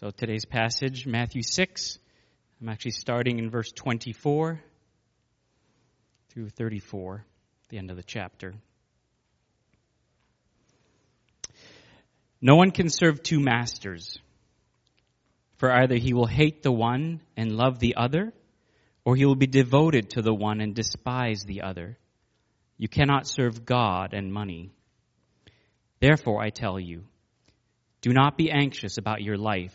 So today's passage, Matthew 6, I'm actually starting in verse 24 through 34, the end of the chapter. No one can serve two masters, for either he will hate the one and love the other, or he will be devoted to the one and despise the other. You cannot serve God and money. Therefore, I tell you, do not be anxious about your life,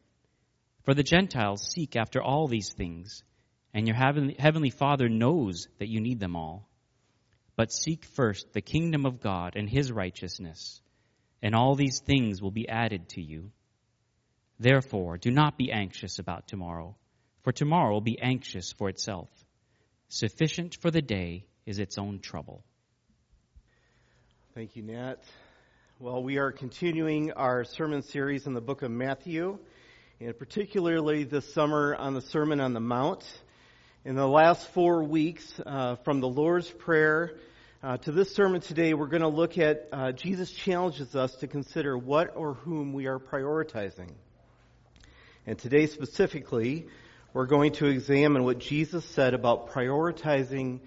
For the Gentiles seek after all these things, and your heavenly Father knows that you need them all. But seek first the kingdom of God and his righteousness, and all these things will be added to you. Therefore, do not be anxious about tomorrow, for tomorrow will be anxious for itself. Sufficient for the day is its own trouble. Thank you, Nat. Well, we are continuing our sermon series in the book of Matthew, and particularly this summer on the Sermon on the Mount. In the last 4 weeks, from the Lord's Prayer to this sermon today, we're going to look at Jesus challenges us to consider what or whom we are prioritizing. And today specifically, we're going to examine what Jesus said about prioritizing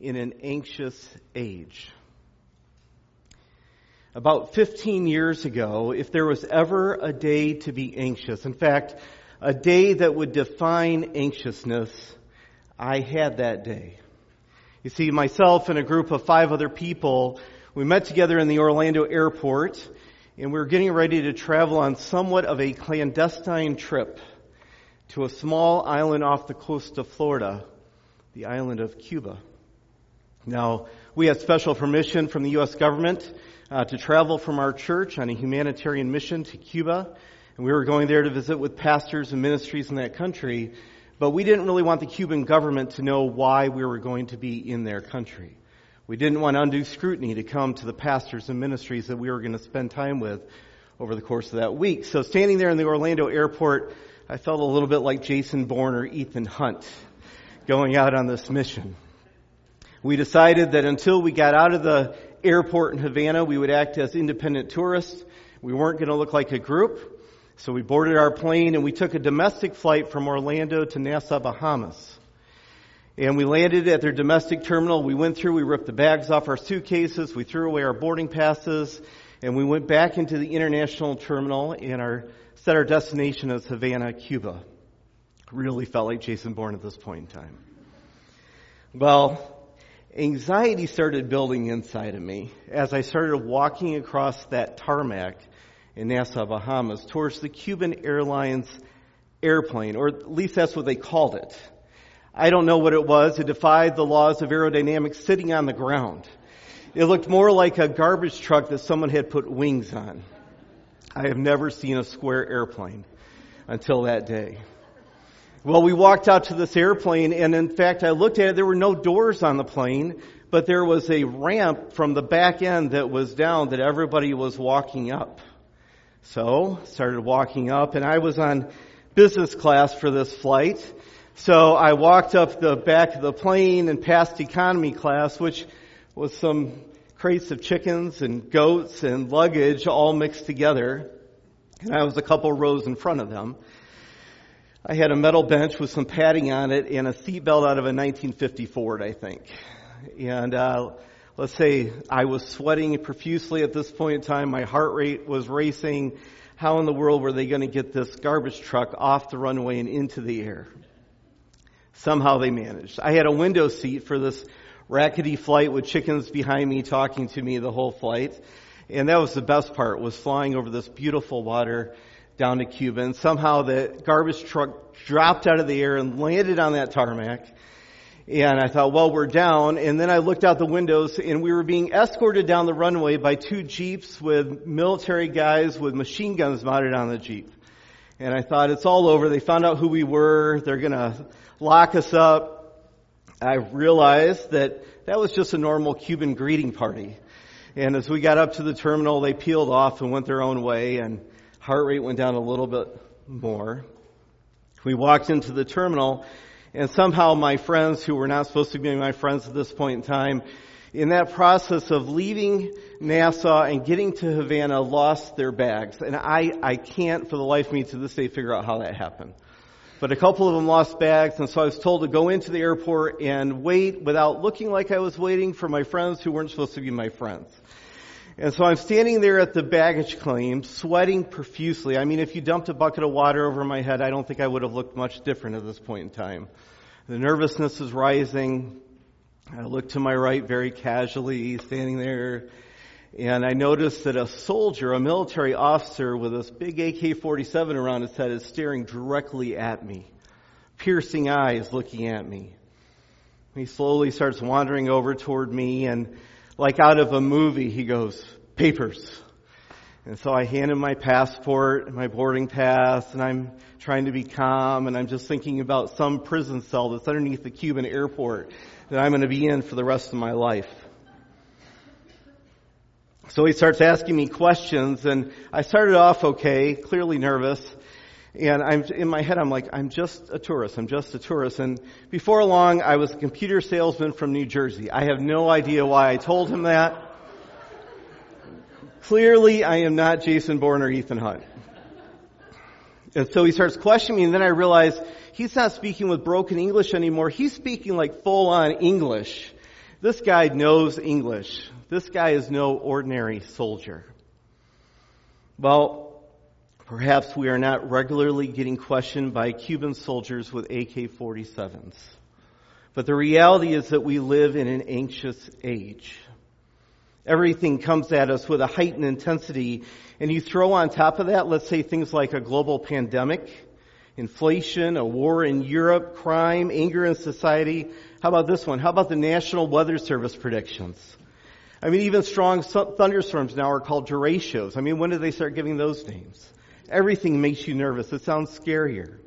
in an anxious age. About 15 years ago, if there was ever a day to be anxious, in fact, a day that would define anxiousness, I had that day. You see, myself and a group of 5 other people, we met together in the Orlando airport, and we were getting ready to travel on somewhat of a clandestine trip to a small island off the coast of Florida, the island of Cuba. Now, we had special permission from the U.S. government to travel from our church on a humanitarian mission to Cuba, and we were going there to visit with pastors and ministries in that country. But we didn't really want the Cuban government to know why we were going to be in their country. We didn't want undue scrutiny to come to the pastors and ministries that we were going to spend time with over the course of that week. So standing there in the Orlando airport, I felt a little bit like Jason Bourne or Ethan Hunt going out on this mission. We decided that until we got out of the airport in Havana, we would act as independent tourists. We weren't going to look like a group. So we boarded our plane and we took a domestic flight from Orlando to Nassau, Bahamas. And we landed at their domestic terminal. We went through, we ripped the bags off our suitcases, we threw away our boarding passes, and we went back into the international terminal and set our destination as Havana, Cuba. Really felt like Jason Bourne at this point in time. Well, anxiety started building inside of me as I started walking across that tarmac in Nassau, Bahamas, towards the Cuban Airlines airplane, or at least that's what they called it. I don't know what it was. It defied the laws of aerodynamics sitting on the ground. It looked more like a garbage truck that someone had put wings on. I have never seen a square airplane until that day. Well, we walked out to this airplane, and in fact, I looked at it. There were no doors on the plane, but there was a ramp from the back end that was down that everybody was walking up. So, started walking up, and I was on business class for this flight. So I walked up the back of the plane and past economy class, which was some crates of chickens and goats and luggage all mixed together. And I was a couple rows in front of them. I had a metal bench with some padding on it and a seatbelt out of a 1950 Ford, I think. And, let's say I was sweating profusely at this point in time. My heart rate was racing. how in the world were they going to get this garbage truck off the runway and into the air? Somehow they managed. I had a window seat for this rackety flight with chickens behind me talking to me the whole flight. And that was the best part, was flying over this beautiful water down to Cuba. And somehow the garbage truck dropped out of the air and landed on that tarmac. And I thought, well, we're down. And then I looked out the windows, and we were being escorted down the runway by two Jeeps with military guys with machine guns mounted on the Jeep. And I thought, it's all over. They found out who we were. They're going to lock us up. I realized that that was just a normal Cuban greeting party. And as we got up to the terminal, they peeled off and went their own way, and heart rate went down a little bit more. We walked into the terminal, and somehow my friends, who were not supposed to be my friends at this point in time, in that process of leaving Nassau and getting to Havana, lost their bags. And I can't for the life of me to this day figure out how that happened. But a couple of them lost bags, and so I was told to go into the airport and wait without looking like I was waiting for my friends who weren't supposed to be my friends. And so I'm standing there at the baggage claim, sweating profusely. I mean, if you dumped a bucket of water over my head, I don't think I would have looked much different at this point in time. The nervousness is rising. I look to my right very casually, standing there, and I notice that a soldier, a military officer with this big AK-47 around his head, is staring directly at me, piercing eyes looking at me. He slowly starts wandering over toward me, and like out of a movie, he goes, "Papers." And so I hand him my passport and my boarding pass, and I'm trying to be calm, and I'm just thinking about some prison cell that's underneath the Cuban airport that I'm going to be in for the rest of my life. So he starts asking me questions, and I started off okay, clearly nervous. And I'm in my head, I'm like, I'm just a tourist. And before long, I was a computer salesman from New Jersey. I have no idea why I told him that. Clearly, I am not Jason Bourne or Ethan Hunt. And so he starts questioning me, and then I realize he's not speaking with broken English anymore. He's speaking like full-on English. This guy knows English. This guy is no ordinary soldier. Well, perhaps we are not regularly getting questioned by Cuban soldiers with AK-47s. But the reality is that we live in an anxious age. Everything comes at us with a heightened intensity, and you throw on top of that, let's say things like a global pandemic, inflation, a war in Europe, crime, anger in society. How about this one? How about the National Weather Service predictions? I mean, even strong thunderstorms now are called derechos. I mean, when did they start giving those names? Everything makes you nervous. It sounds scarier.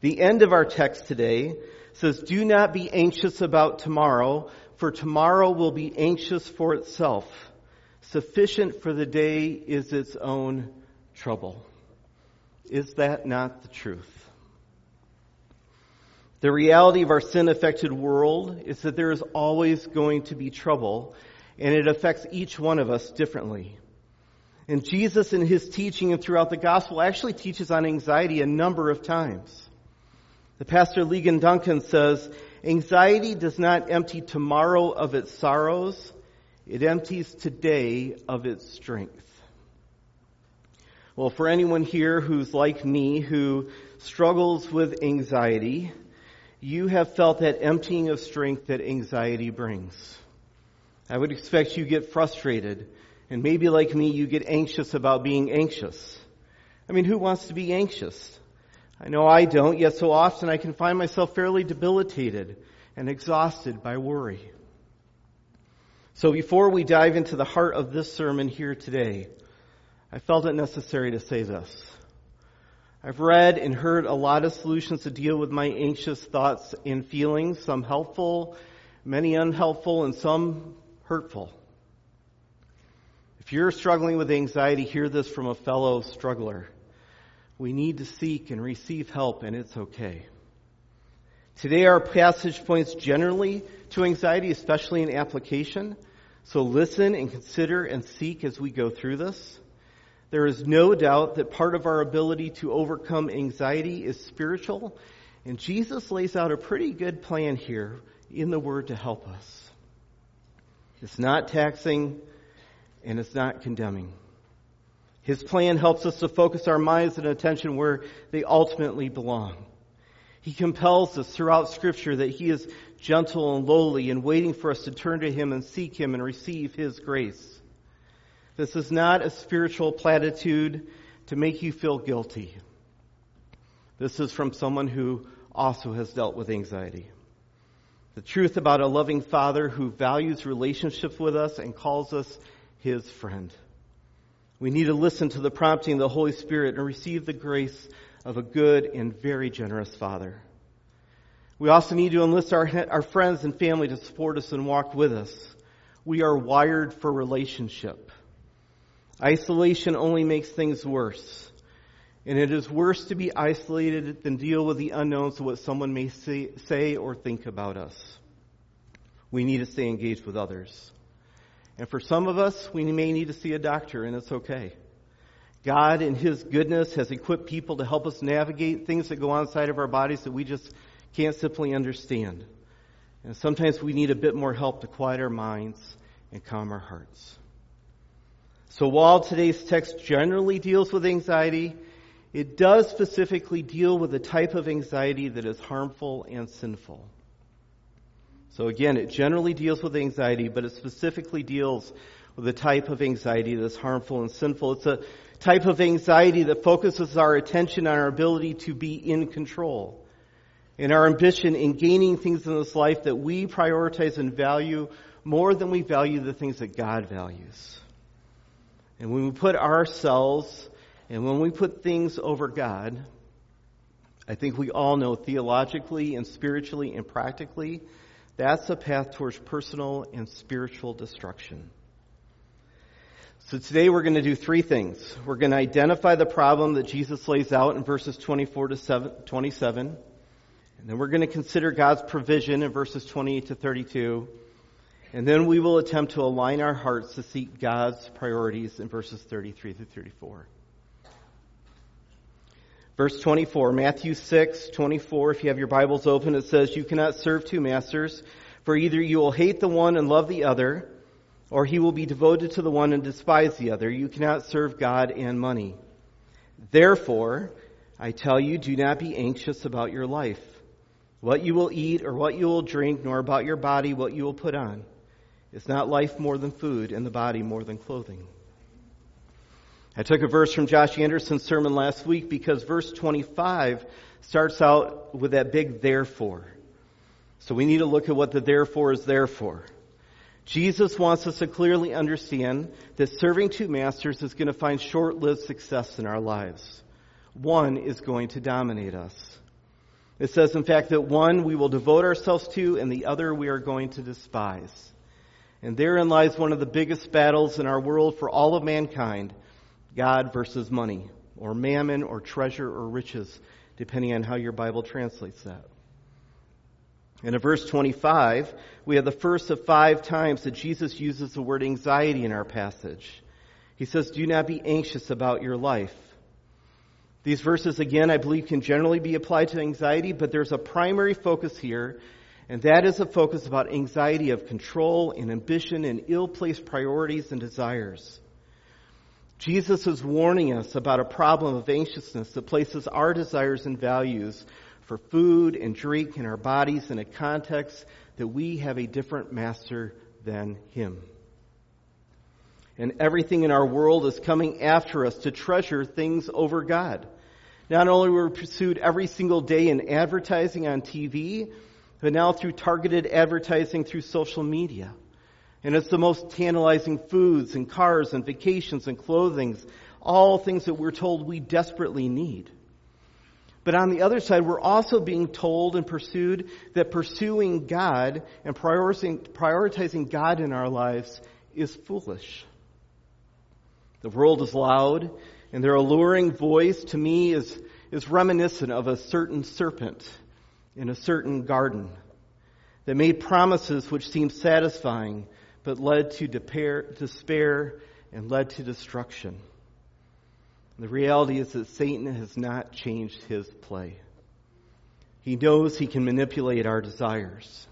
The end of our text today says, "Do not be anxious about tomorrow, for tomorrow will be anxious for itself. Sufficient for the day is its own trouble." Is that not the truth? The reality of our sin-affected world is that there is always going to be trouble, and it affects each one of us differently. And Jesus, in his teaching and throughout the gospel, actually teaches on anxiety a number of times. The pastor Ligon Duncan says, "Anxiety does not empty tomorrow of its sorrows. It empties today of its strength." Well, for anyone here who's like me, who struggles with anxiety, you have felt that emptying of strength that anxiety brings. I would expect you get frustrated. And maybe like me, you get anxious about being anxious. I mean, who wants to be anxious? I know I don't, yet so often I can find myself fairly debilitated and exhausted by worry. So before we dive into the heart of this sermon here today, I felt it necessary to say this. I've read and heard a lot of solutions to deal with my anxious thoughts and feelings, some helpful, many unhelpful, and some hurtful. If you're struggling with anxiety, hear this from a fellow struggler. We need to seek and receive help, and it's okay. Today, our passage points generally to anxiety, especially in application. So listen and consider and seek as we go through this. There is no doubt that part of our ability to overcome anxiety is spiritual, and Jesus lays out a pretty good plan here in the Word to help us. It's not taxing, and it's not condemning. His plan helps us to focus our minds and attention where they ultimately belong. He compels us throughout Scripture that He is gentle and lowly and waiting for us to turn to Him and seek Him and receive His grace. This is not a spiritual platitude to make you feel guilty. This is from someone who also has dealt with anxiety. The truth about a loving Father who values relationships with us and calls us His friend. We need to listen to the prompting of the Holy Spirit and receive the grace of a good and very generous Father. We also need to enlist our friends and family to support us and walk with us. We are wired for relationship. Isolation only makes things worse. And it is worse to be isolated than deal with the unknowns of what someone may say or think about us. We need to stay engaged with others. And for some of us, we may need to see a doctor, and it's okay. God, in His goodness, has equipped people to help us navigate things that go on inside of our bodies that we just can't simply understand. And sometimes we need a bit more help to quiet our minds and calm our hearts. So while today's text generally deals with anxiety, it does specifically deal with the type of anxiety that is harmful and sinful. So again, it generally deals with anxiety, but it specifically deals with the type of anxiety that is harmful and sinful. It's a type of anxiety that focuses our attention on our ability to be in control and our ambition in gaining things in this life that we prioritize and value more than we value the things that God values. And when we put ourselves and when we put things over God, I think we all know theologically and spiritually and practically, that's a path towards personal and spiritual destruction. So today we're going to do three things. We're going to identify the problem that Jesus lays out in verses 24 to 27. And then we're going to consider God's provision in verses 28 to 32. And then we will attempt to align our hearts to seek God's priorities in verses 33 through 34. Verse 24, Matthew 6:24, if you have your Bibles open, it says, "You cannot serve two masters, for either you will hate the one and love the other, or he will be devoted to the one and despise the other. You cannot serve God and money. Therefore, I tell you, do not be anxious about your life, what you will eat or what you will drink, nor about your body, what you will put on. Is not life more than food, and the body more than clothing?" I took a verse from Josh Anderson's sermon last week because verse 25 starts out with that big therefore. So we need to look at what the therefore is there for. Jesus wants us to clearly understand that serving two masters is going to find short-lived success in our lives. One is going to dominate us. It says, in fact, that one we will devote ourselves to and the other we are going to despise. And therein lies one of the biggest battles in our world for all of mankind, God versus money, or mammon, or treasure, or riches, depending on how your Bible translates that. And in verse 25, we have the first of five times that Jesus uses the word anxiety in our passage. He says, "Do not be anxious about your life." These verses, again, I believe can generally be applied to anxiety, but there's a primary focus here, and that is a focus about anxiety of control and ambition and ill-placed priorities and desires. Jesus is warning us about a problem of anxiousness that places our desires and values for food and drink and our bodies in a context that we have a different master than Him. And everything in our world is coming after us to treasure things over God. Not only were we pursued every single day in advertising on TV, but now through targeted advertising through social media. And it's the most tantalizing foods and cars and vacations and clothing, all things that we're told we desperately need. But on the other side, we're also being told and pursued that pursuing God and prioritizing God in our lives is foolish. The world is loud, and their alluring voice to me is reminiscent of a certain serpent in a certain garden that made promises which seemed satisfying, but led to despair and led to destruction. The reality is that Satan has not changed his play. He knows he can manipulate our desires.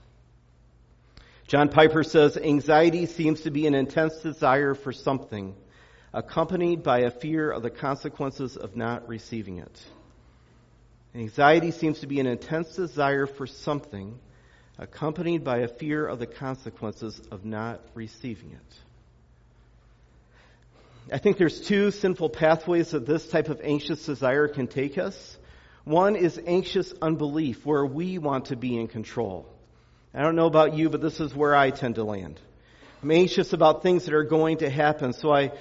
John Piper says, "Anxiety seems to be an intense desire for something, accompanied by a fear of the consequences of not receiving it. Anxiety seems to be an intense desire for something, accompanied by a fear of the consequences of not receiving it. I think there's two sinful pathways that this type of anxious desire can take us. One is anxious unbelief, where we want to be in control. I don't know about you, but this is where I tend to land. I'm anxious about things that are going to happen, so I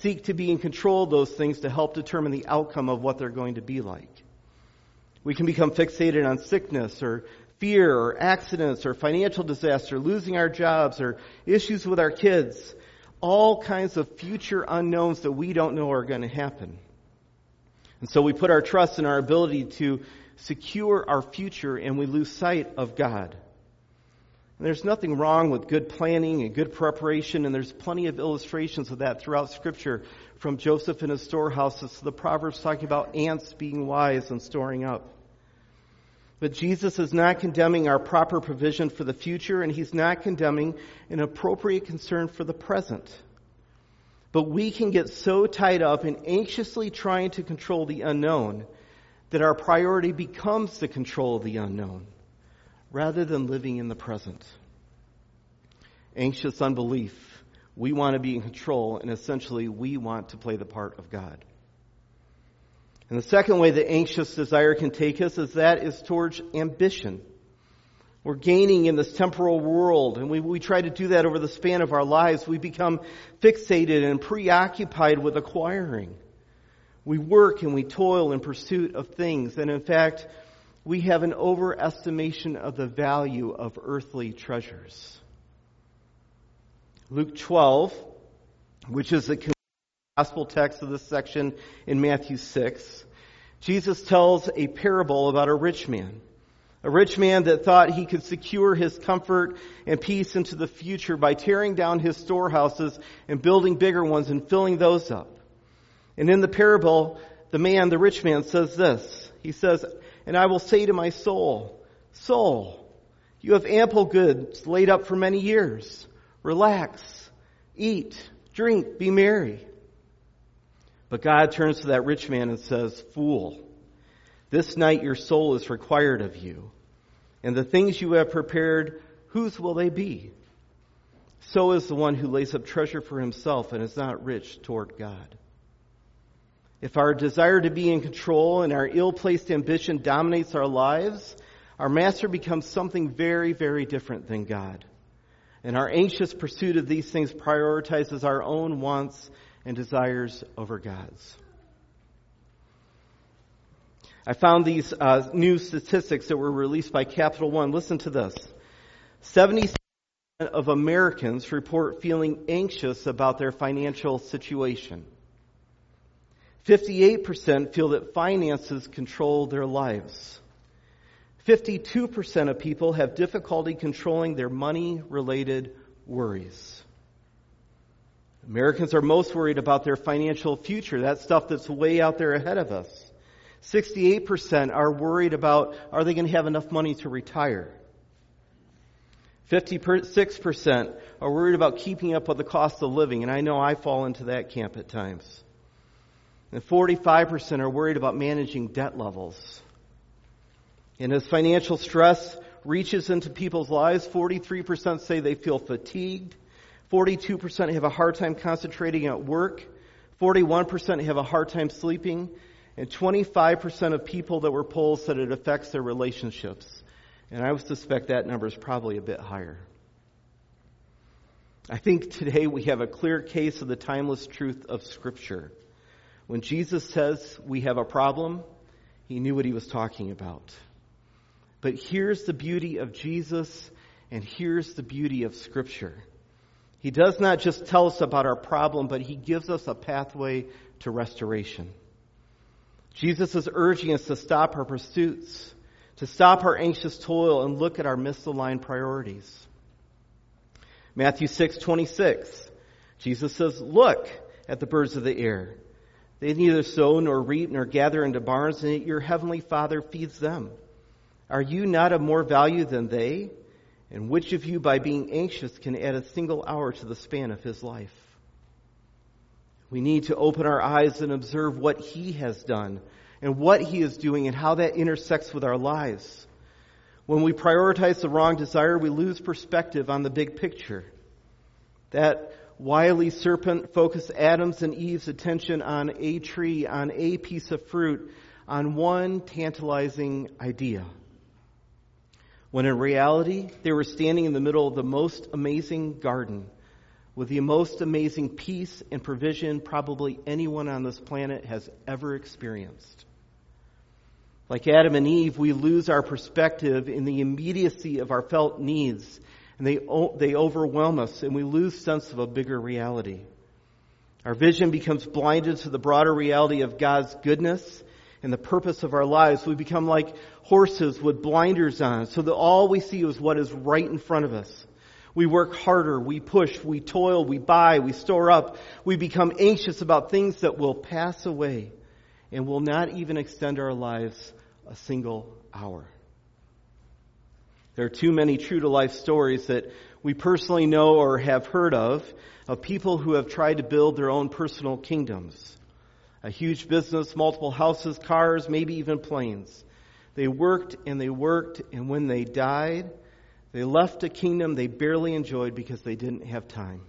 seek to be in control of those things to help determine the outcome of what they're going to be like. We can become fixated on sickness or fear or accidents or financial disaster, losing our jobs or issues with our kids, all kinds of future unknowns that we don't know are going to happen. And so we put our trust in our ability to secure our future and we lose sight of God. And there's nothing wrong with good planning and good preparation, and there's plenty of illustrations of that throughout Scripture, from Joseph and his storehouses to the Proverbs talking about ants being wise and storing up. But Jesus is not condemning our proper provision for the future, and he's not condemning an appropriate concern for the present. But we can get so tied up in anxiously trying to control the unknown that our priority becomes the control of the unknown, rather than living in the present. Anxious unbelief. We want to be in control, and essentially we want to play the part of God. And the second way that anxious desire can take us is that is towards ambition. We're gaining in this temporal world, and we try to do that over the span of our lives. We become fixated and preoccupied with acquiring. We work and we toil in pursuit of things, and in fact, we have an overestimation of the value of earthly treasures. Luke 12, which is the gospel text of this section in Matthew 6, Jesus tells a parable about a rich man that thought he could secure his comfort and peace into the future by tearing down his storehouses and building bigger ones and filling those up. And in the parable, the rich man says this. He says, "And I will say to my soul, soul, you have ample goods laid up for many years. Relax, eat, drink, be merry." But God turns to that rich man and says, "Fool, this night your soul is required of you, and the things you have prepared, whose will they be? So is the one who lays up treasure for himself and is not rich toward God." If our desire to be in control and our ill-placed ambition dominates our lives, our master becomes something very, very different than God. And our anxious pursuit of these things prioritizes our own wants and desires over God's. I found these new statistics that were released by Capital One. Listen to this. 77% of Americans report feeling anxious about their financial situation. 58% feel that finances control their lives. 52% of people have difficulty controlling their money-related worries. Americans are most worried about their financial future, that stuff that's way out there ahead of us. 68% are worried about, are they going to have enough money to retire? 56% are worried about keeping up with the cost of living, and I know I fall into that camp at times. And 45% are worried about managing debt levels. And as financial stress reaches into people's lives, 43% say they feel fatigued. 42% have a hard time concentrating at work, 41% have a hard time sleeping, and 25% of people that were polled said it affects their relationships. And I would suspect that number is probably a bit higher. I think today we have a clear case of the timeless truth of Scripture. When Jesus says we have a problem, he knew what he was talking about. But here's the beauty of Jesus, and here's the beauty of Scripture. He does not just tell us about our problem, but he gives us a pathway to restoration. Jesus is urging us to stop our pursuits, to stop our anxious toil, and look at our misaligned priorities. Matthew 6:26, Jesus says, "Look at the birds of the air. They neither sow nor reap nor gather into barns, and yet your heavenly Father feeds them. Are you not of more value than they? And which of you, by being anxious, can add a single hour to the span of his life?" We need to open our eyes and observe what He has done and what He is doing and how that intersects with our lives. When we prioritize the wrong desire, we lose perspective on the big picture. That wily serpent focused Adam's and Eve's attention on a tree, on a piece of fruit, on one tantalizing idea. When in reality, they were standing in the middle of the most amazing garden with the most amazing peace and provision probably anyone on this planet has ever experienced. Like Adam and Eve, we lose our perspective in the immediacy of our felt needs, and they overwhelm us, and we lose sense of a bigger reality. Our vision becomes blinded to the broader reality of God's goodness and the purpose of our lives. We become like horses with blinders on, so that all we see is what is right in front of us. We work harder, we push, we toil, we buy, we store up. We become anxious about things that will pass away and will not even extend our lives a single hour. There are too many true-to-life stories that we personally know or have heard of people who have tried to build their own personal kingdoms. A huge business, multiple houses, cars, maybe even planes. They worked, and when they died, they left a kingdom they barely enjoyed because they didn't have time.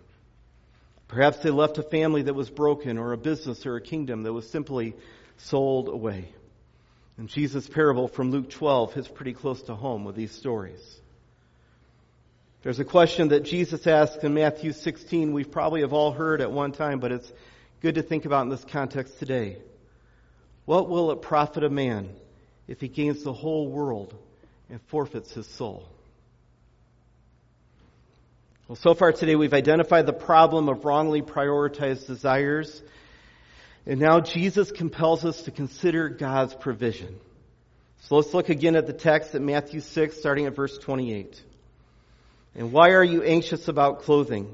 Perhaps they left a family that was broken, or a business or a kingdom that was simply sold away. And Jesus' parable from Luke 12 hits pretty close to home with these stories. There's a question that Jesus asked in Matthew 16 we probably have all heard at one time, but it's good to think about in this context today. What will it profit a man if he gains the whole world and forfeits his soul? Well, so far today we've identified the problem of wrongly prioritized desires. And now Jesus compels us to consider God's provision. So let's look again at the text at Matthew 6, starting at verse 28. And why are you anxious about clothing?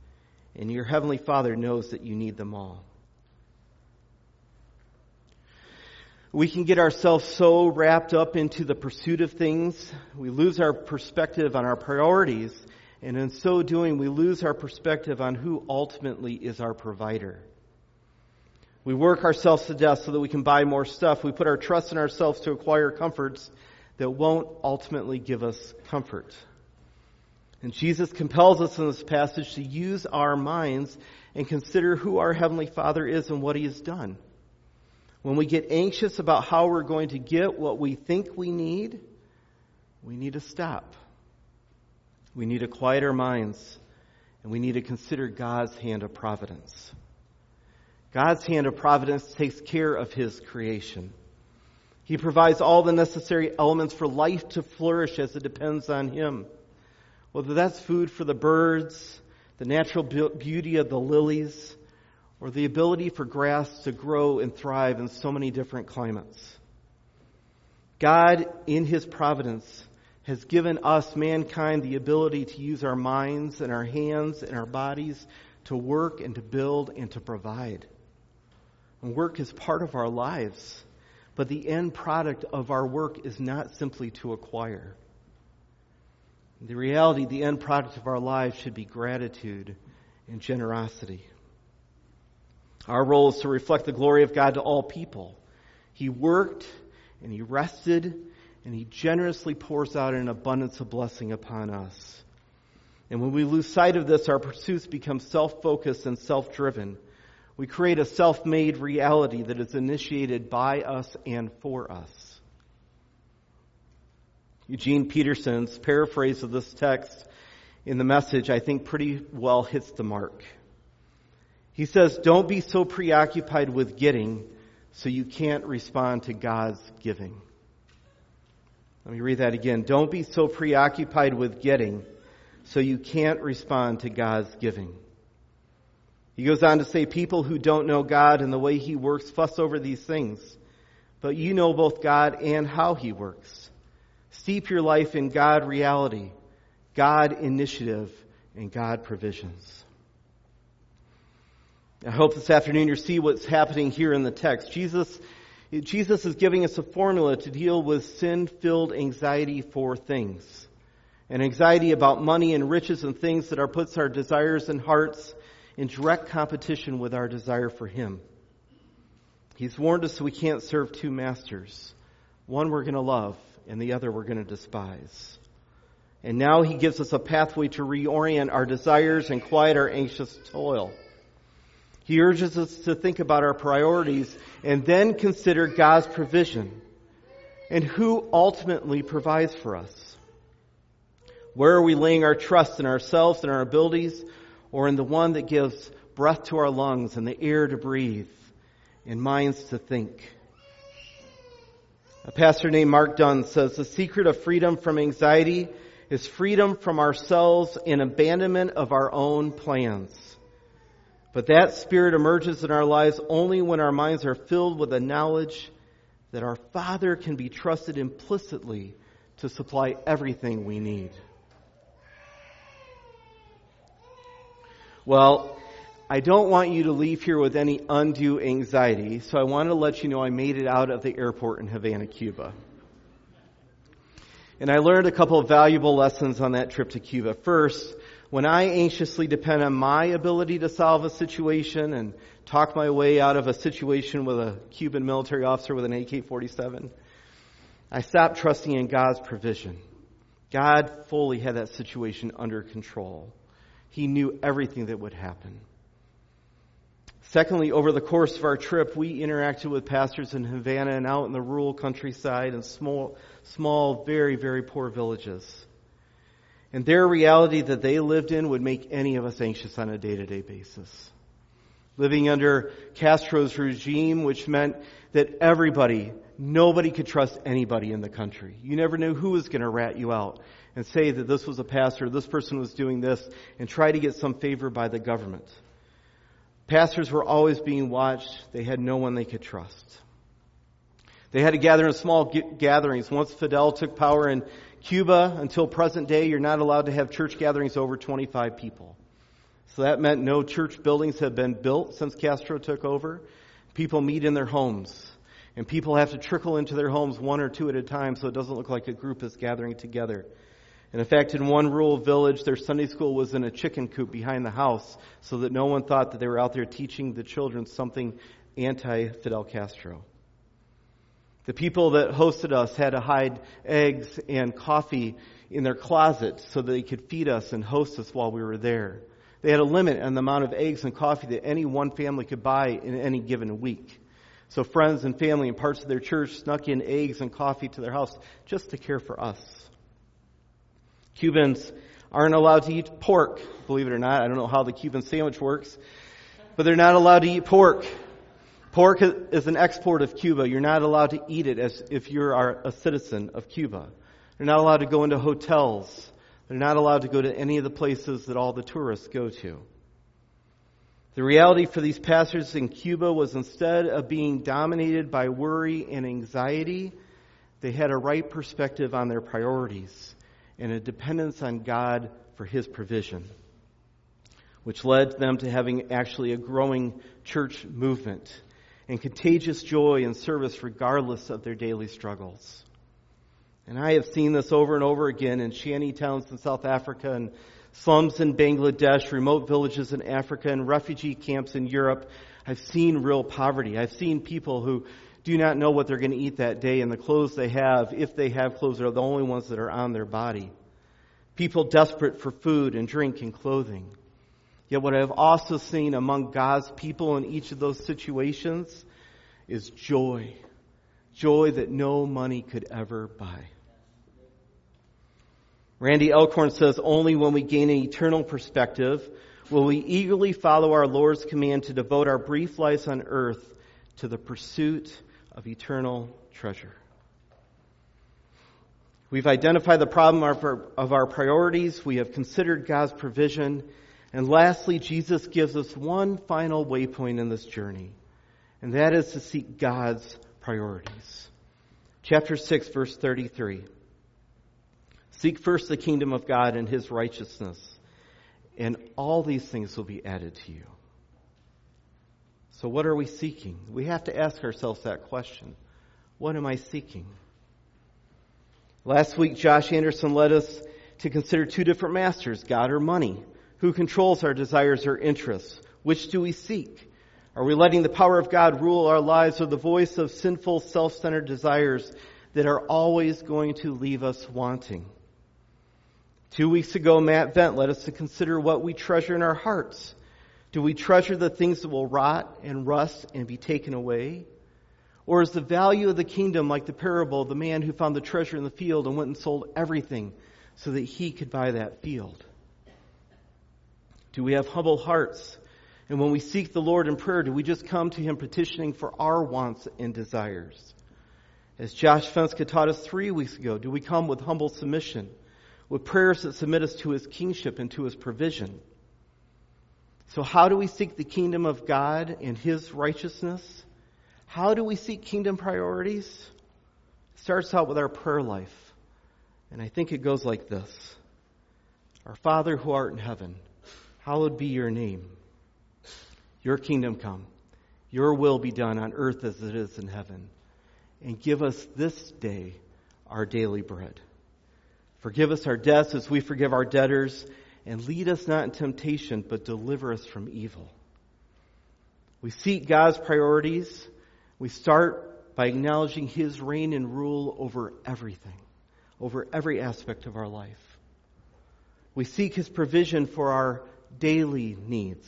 and your heavenly Father knows that you need them all. We can get ourselves so wrapped up into the pursuit of things, we lose our perspective on our priorities, and in so doing, we lose our perspective on who ultimately is our provider. We work ourselves to death so that we can buy more stuff. We put our trust in ourselves to acquire comforts that won't ultimately give us comfort. And Jesus compels us in this passage to use our minds and consider who our Heavenly Father is and what He has done. When we get anxious about how we're going to get what we think we need to stop. We need to quiet our minds, and we need to consider God's hand of providence. God's hand of providence takes care of His creation. He provides all the necessary elements for life to flourish as it depends on Him. Whether that's food for the birds, the natural beauty of the lilies, or the ability for grass to grow and thrive in so many different climates. God, in His providence, has given us, mankind, the ability to use our minds and our hands and our bodies to work and to build and to provide. And work is part of our lives, but the end product of our work is not simply to acquire. In the reality, the end product of our lives should be gratitude and generosity. Our role is to reflect the glory of God to all people. He worked and He rested, and He generously pours out an abundance of blessing upon us. And when we lose sight of this, our pursuits become self-focused and self-driven. We create a self-made reality that is initiated by us and for us. Eugene Peterson's paraphrase of this text in The Message, I think, pretty well hits the mark. He says, don't be so preoccupied with getting so you can't respond to God's giving. Let me read that again. Don't be so preoccupied with getting so you can't respond to God's giving. He goes on to say, people who don't know God and the way he works fuss over these things. But you know both God and how he works. Steep your life in God reality, God initiative, and God provisions. I hope this afternoon you see what's happening here in the text. Jesus is giving us a formula to deal with sin-filled anxiety for things. An anxiety about money and riches and things that puts our desires and hearts in direct competition with our desire for him. He's warned us we can't serve two masters. One we're going to love and the other we're going to despise. And now he gives us a pathway to reorient our desires and quiet our anxious toil. He urges us to think about our priorities and then consider God's provision and who ultimately provides for us. Where are we laying our trust in ourselves and our abilities, or in the one that gives breath to our lungs and the air to breathe and minds to think? A pastor named Mark Dunn says, the secret of freedom from anxiety is freedom from ourselves and abandonment of our own plans. But that spirit emerges in our lives only when our minds are filled with the knowledge that our Father can be trusted implicitly to supply everything we need. Well, I don't want you to leave here with any undue anxiety, so I wanted to let you know I made it out of the airport in Havana, Cuba. And I learned a couple of valuable lessons on that trip to Cuba. First, when I anxiously depend on my ability to solve a situation and talk my way out of a situation with a Cuban military officer with an AK-47, I stopped trusting in God's provision. God fully had that situation under control. He knew everything that would happen. Secondly, over the course of our trip, we interacted with pastors in Havana and out in the rural countryside and small, very, very poor villages. And their reality that they lived in would make any of us anxious on a day-to-day basis. Living under Castro's regime, which meant that nobody could trust anybody in the country. You never knew who was going to rat you out and say that this was a pastor, this person was doing this, and try to get some favor by the government. Pastors were always being watched. They had no one they could trust. They had to gather in small gatherings. Once Fidel took power in Cuba, until present day, you're not allowed to have church gatherings over 25 people. So that meant no church buildings have been built since Castro took over. People meet in their homes, and people have to trickle into their homes one or two at a time so it doesn't look like a group is gathering together. And in fact, in one rural village, their Sunday school was in a chicken coop behind the house so that no one thought that they were out there teaching the children something anti-Fidel Castro. The people that hosted us had to hide eggs and coffee in their closets so that they could feed us and host us while we were there. They had a limit on the amount of eggs and coffee that any one family could buy in any given week. So friends and family and parts of their church snuck in eggs and coffee to their house just to care for us. Cubans aren't allowed to eat pork, believe it or not. I don't know how the Cuban sandwich works, but they're not allowed to eat pork. Pork is an export of Cuba. You're not allowed to eat it as if you're a citizen of Cuba. They're not allowed to go into hotels. They're not allowed to go to any of the places that all the tourists go to. The reality for these pastors in Cuba was, instead of being dominated by worry and anxiety, they had a right perspective on their priorities and a dependence on God for his provision, which led them to having actually a growing church movement and contagious joy and service regardless of their daily struggles. And I have seen this over and over again in shanty towns in South Africa and slums in Bangladesh, remote villages in Africa, and refugee camps in Europe. I've seen real poverty. I've seen people who do not know what they're going to eat that day, and the clothes they have, if they have clothes, are the only ones that are on their body. People desperate for food and drink and clothing. Yet what I have also seen among God's people in each of those situations is joy. Joy that no money could ever buy. Randy Alcorn says, only when we gain an eternal perspective will we eagerly follow our Lord's command to devote our brief lives on earth to the pursuit of eternal treasure. We've identified the problem of our priorities. We have considered God's provision. And lastly, Jesus gives us one final waypoint in this journey, and that is to seek God's priorities. Chapter 6, verse 33. Seek first the kingdom of God and his righteousness, and all these things will be added to you. So what are we seeking? We have to ask ourselves that question. What am I seeking? Last week, Josh Anderson led us to consider two different masters, God or money. Who controls our desires or interests? Which do we seek? Are we letting the power of God rule our lives, or the voice of sinful, self-centered desires that are always going to leave us wanting? 2 weeks ago, Matt Vent led us to consider what we treasure in our hearts. Do we treasure the things that will rot and rust and be taken away? Or is the value of the kingdom like the parable of the man who found the treasure in the field and went and sold everything so that he could buy that field? Do we have humble hearts? And when we seek the Lord in prayer, do we just come to him petitioning for our wants and desires? As Josh Fenske taught us 3 weeks ago, do we come with humble submission, with prayers that submit us to his kingship and to his provision? So how do we seek the kingdom of God and his righteousness? How do we seek kingdom priorities? It starts out with our prayer life. And I think it goes like this. Our Father who art in heaven, hallowed be your name. Your kingdom come. Your will be done on earth as it is in heaven. And give us this day our daily bread. Forgive us our debts as we forgive our debtors. And lead us not in temptation, but deliver us from evil. We seek God's priorities. We start by acknowledging his reign and rule over everything, over every aspect of our life. We seek his provision for our daily needs.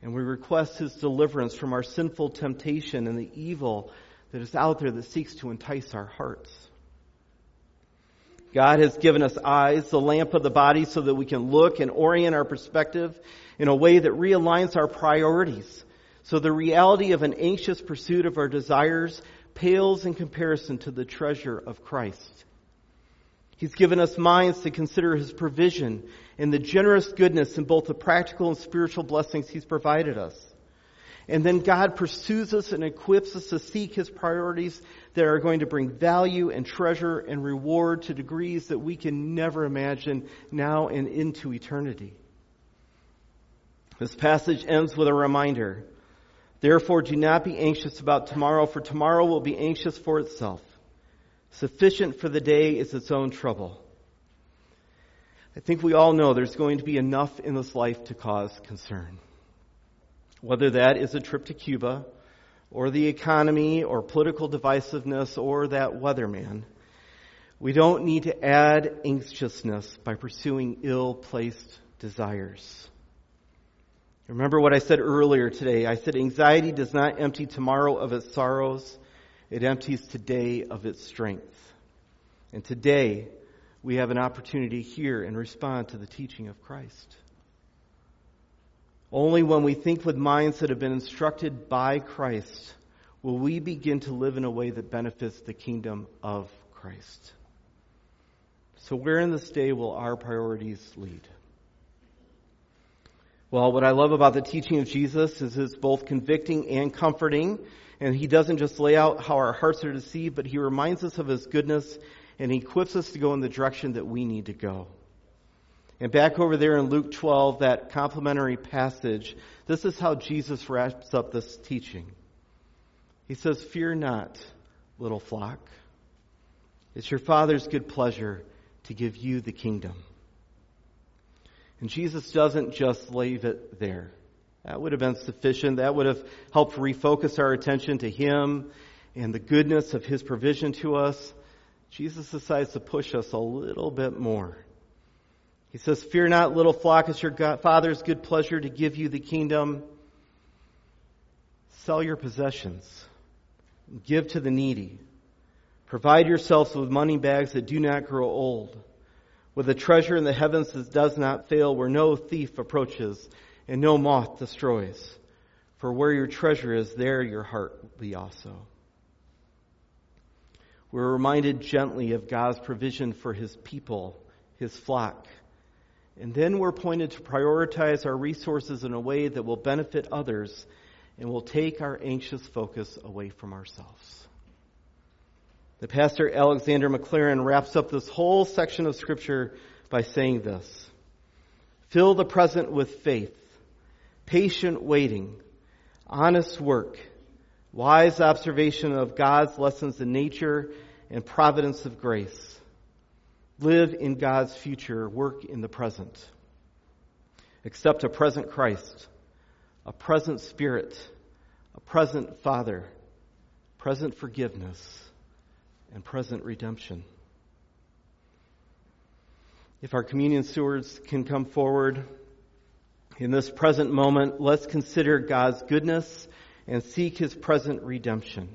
And we request his deliverance from our sinful temptation and the evil that is out there that seeks to entice our hearts. God has given us eyes, the lamp of the body, so that we can look and orient our perspective in a way that realigns our priorities. So the reality of an anxious pursuit of our desires pales in comparison to the treasure of Christ. He's given us minds to consider his provision and the generous goodness in both the practical and spiritual blessings he's provided us. And then God pursues us and equips us to seek his priorities that are going to bring value and treasure and reward to degrees that we can never imagine now and into eternity. This passage ends with a reminder. Therefore, do not be anxious about tomorrow, for tomorrow will be anxious for itself. Sufficient for the day is its own trouble. I think we all know there's going to be enough in this life to cause concern. Whether that is a trip to Cuba, or the economy, or political divisiveness, or that weatherman, we don't need to add anxiousness by pursuing ill-placed desires. Remember what I said earlier today. I said anxiety does not empty tomorrow of its sorrows. It empties today of its strength. And today, we have an opportunity to hear and respond to the teaching of Christ. Only when we think with minds that have been instructed by Christ will we begin to live in a way that benefits the kingdom of Christ. So where in this day will our priorities lead? Well, what I love about the teaching of Jesus is it's both convicting and comforting. And he doesn't just lay out how our hearts are deceived, but he reminds us of his goodness and he equips us to go in the direction that we need to go. And back over there in Luke 12, that complimentary passage, this is how Jesus wraps up this teaching. He says, "Fear not, little flock. It's your Father's good pleasure to give you the kingdom." And Jesus doesn't just leave it there. That would have been sufficient. That would have helped refocus our attention to him and the goodness of his provision to us. Jesus decides to push us a little bit more. He says, "Fear not, little flock, it's your Father's good pleasure to give you the kingdom. Sell your possessions. Give to the needy. Provide yourselves with money bags that do not grow old, with a treasure in the heavens that does not fail, where no thief approaches and no moth destroys. For where your treasure is, there your heart will be also." We're reminded gently of God's provision for his people, his flock, And then we're pointed to prioritize our resources in a way that will benefit others and will take our anxious focus away from ourselves. The pastor Alexander McLaren wraps up this whole section of Scripture by saying this: fill the present with faith, patient waiting, honest work, wise observation of God's lessons in nature and providence of grace. Live in God's future, work in the present. Accept a present Christ, a present Spirit, a present Father, present forgiveness, and present redemption. If our communion stewards can come forward in this present moment, let's consider God's goodness and seek His present redemption.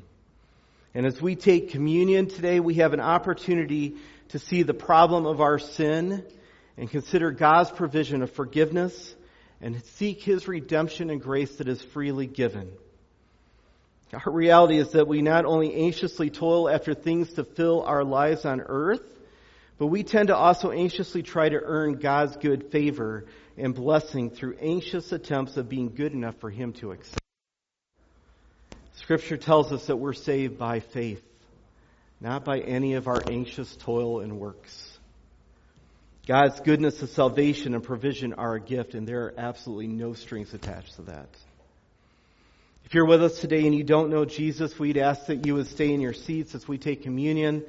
And as we take communion today, we have an opportunity to see the problem of our sin and consider God's provision of forgiveness and seek His redemption and grace that is freely given. Our reality is that we not only anxiously toil after things to fill our lives on earth, but we tend to also anxiously try to earn God's good favor and blessing through anxious attempts of being good enough for Him to accept. Scripture tells us that we're saved by faith, not by any of our anxious toil and works. God's goodness of salvation and provision are a gift, and there are absolutely no strings attached to that. If you're with us today and you don't know Jesus, we'd ask that you would stay in your seats as we take communion.